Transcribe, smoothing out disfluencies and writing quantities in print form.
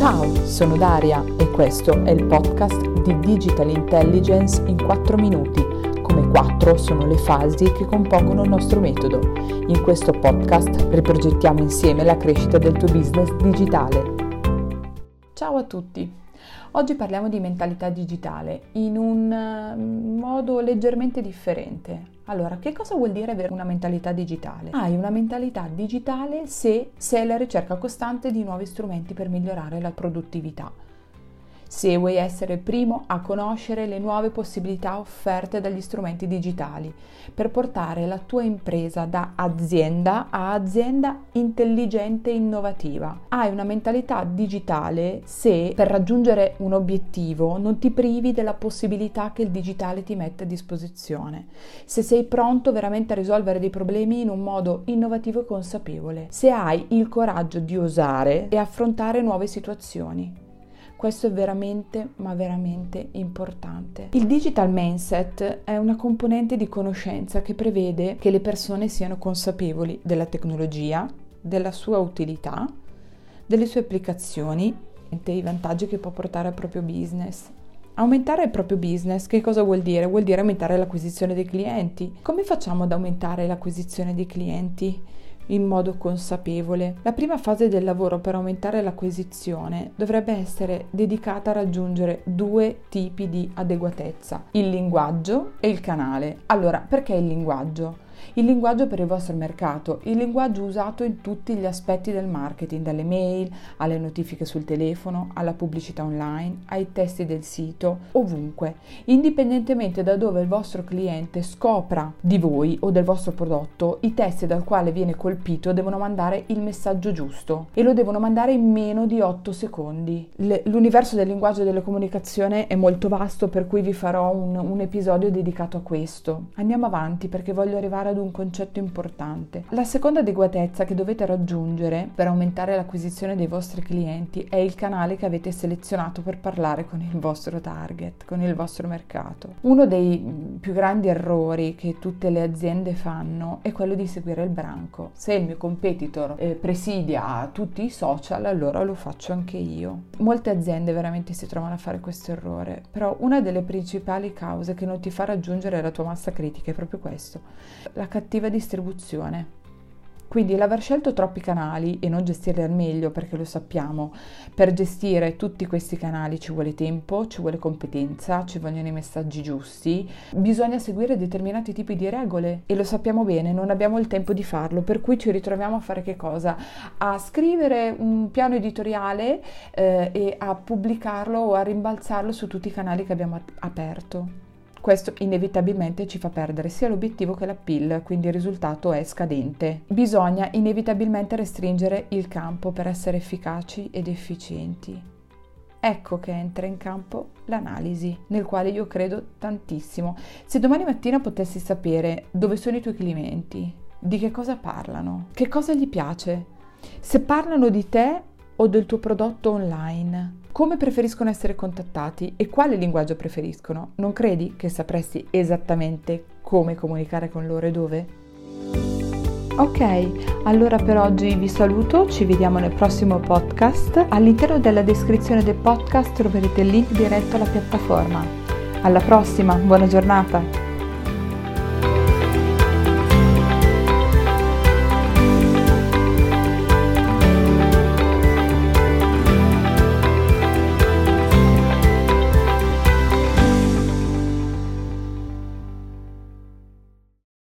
Ciao, sono Daria e questo è il podcast di Digital Intelligence in 4 minuti, come 4 sono le fasi che compongono il nostro metodo. In questo podcast riprogettiamo insieme la crescita del tuo business digitale. Ciao a tutti! Oggi parliamo di mentalità digitale in un modo leggermente differente. Allora, che cosa vuol dire avere una mentalità digitale? Hai una mentalità digitale se sei alla ricerca costante di nuovi strumenti per migliorare la produttività. Se vuoi essere il primo a conoscere le nuove possibilità offerte dagli strumenti digitali per portare la tua impresa da azienda a azienda intelligente e innovativa. Hai una mentalità digitale se per raggiungere un obiettivo non ti privi della possibilità che il digitale ti mette a disposizione. Se sei pronto veramente a risolvere dei problemi in un modo innovativo e consapevole. Se hai il coraggio di osare e affrontare nuove situazioni. Questo è veramente, ma veramente importante. Il digital mindset è una componente di conoscenza che prevede che le persone siano consapevoli della tecnologia, della sua utilità, delle sue applicazioni e dei vantaggi che può portare al proprio business. Aumentare il proprio business, che cosa vuol dire? Vuol dire aumentare l'acquisizione dei clienti. Come facciamo ad aumentare l'acquisizione dei clienti? In modo consapevole. La prima fase del lavoro per aumentare l'acquisizione dovrebbe essere dedicata a raggiungere 2 tipi di adeguatezza, il linguaggio e il canale. Allora, perché il linguaggio? Il linguaggio per il vostro mercato, il linguaggio usato in tutti gli aspetti del marketing, dalle mail, alle notifiche sul telefono, alla pubblicità online, ai testi del sito, ovunque, indipendentemente da dove il vostro cliente scopra di voi o del vostro prodotto, i testi dal quale viene colpito devono mandare il messaggio giusto e lo devono mandare in meno di 8 secondi. L'universo del linguaggio e della comunicazione è molto vasto, per cui vi farò un episodio dedicato a questo. Andiamo avanti perché voglio arrivare ad un concetto importante. La seconda adeguatezza che dovete raggiungere per aumentare l'acquisizione dei vostri clienti è il canale che avete selezionato per parlare con il vostro target, con il vostro mercato. Uno dei più grandi errori che tutte le aziende fanno è quello di seguire il branco. Se il mio competitor presidia tutti i social, allora lo faccio anche io. Molte aziende veramente si trovano a fare questo errore, però una delle principali cause che non ti fa raggiungere la tua massa critica è proprio questo. La cattiva distribuzione. Quindi l'aver scelto troppi canali e non gestirli al meglio, perché lo sappiamo, per gestire tutti questi canali ci vuole tempo, ci vuole competenza, ci vogliono i messaggi giusti, bisogna seguire determinati tipi di regole e lo sappiamo bene, non abbiamo il tempo di farlo, per cui ci ritroviamo a fare che cosa? A scrivere un piano editoriale e a pubblicarlo o a rimbalzarlo su tutti i canali che abbiamo aperto. Questo inevitabilmente ci fa perdere sia l'obiettivo che l'appeal, quindi il risultato è scadente. Bisogna inevitabilmente restringere il campo per essere efficaci ed efficienti. Ecco che entra in campo l'analisi, nel quale io credo tantissimo. Se domani mattina potessi sapere dove sono i tuoi clienti, di che cosa parlano, che cosa gli piace, se parlano di te o del tuo prodotto online, come preferiscono essere contattati e quale linguaggio preferiscono? Non credi che sapresti esattamente come comunicare con loro e dove? Ok, allora per oggi vi saluto, ci vediamo nel prossimo podcast. All'interno della descrizione del podcast troverete il link diretto alla piattaforma. Alla prossima, buona giornata!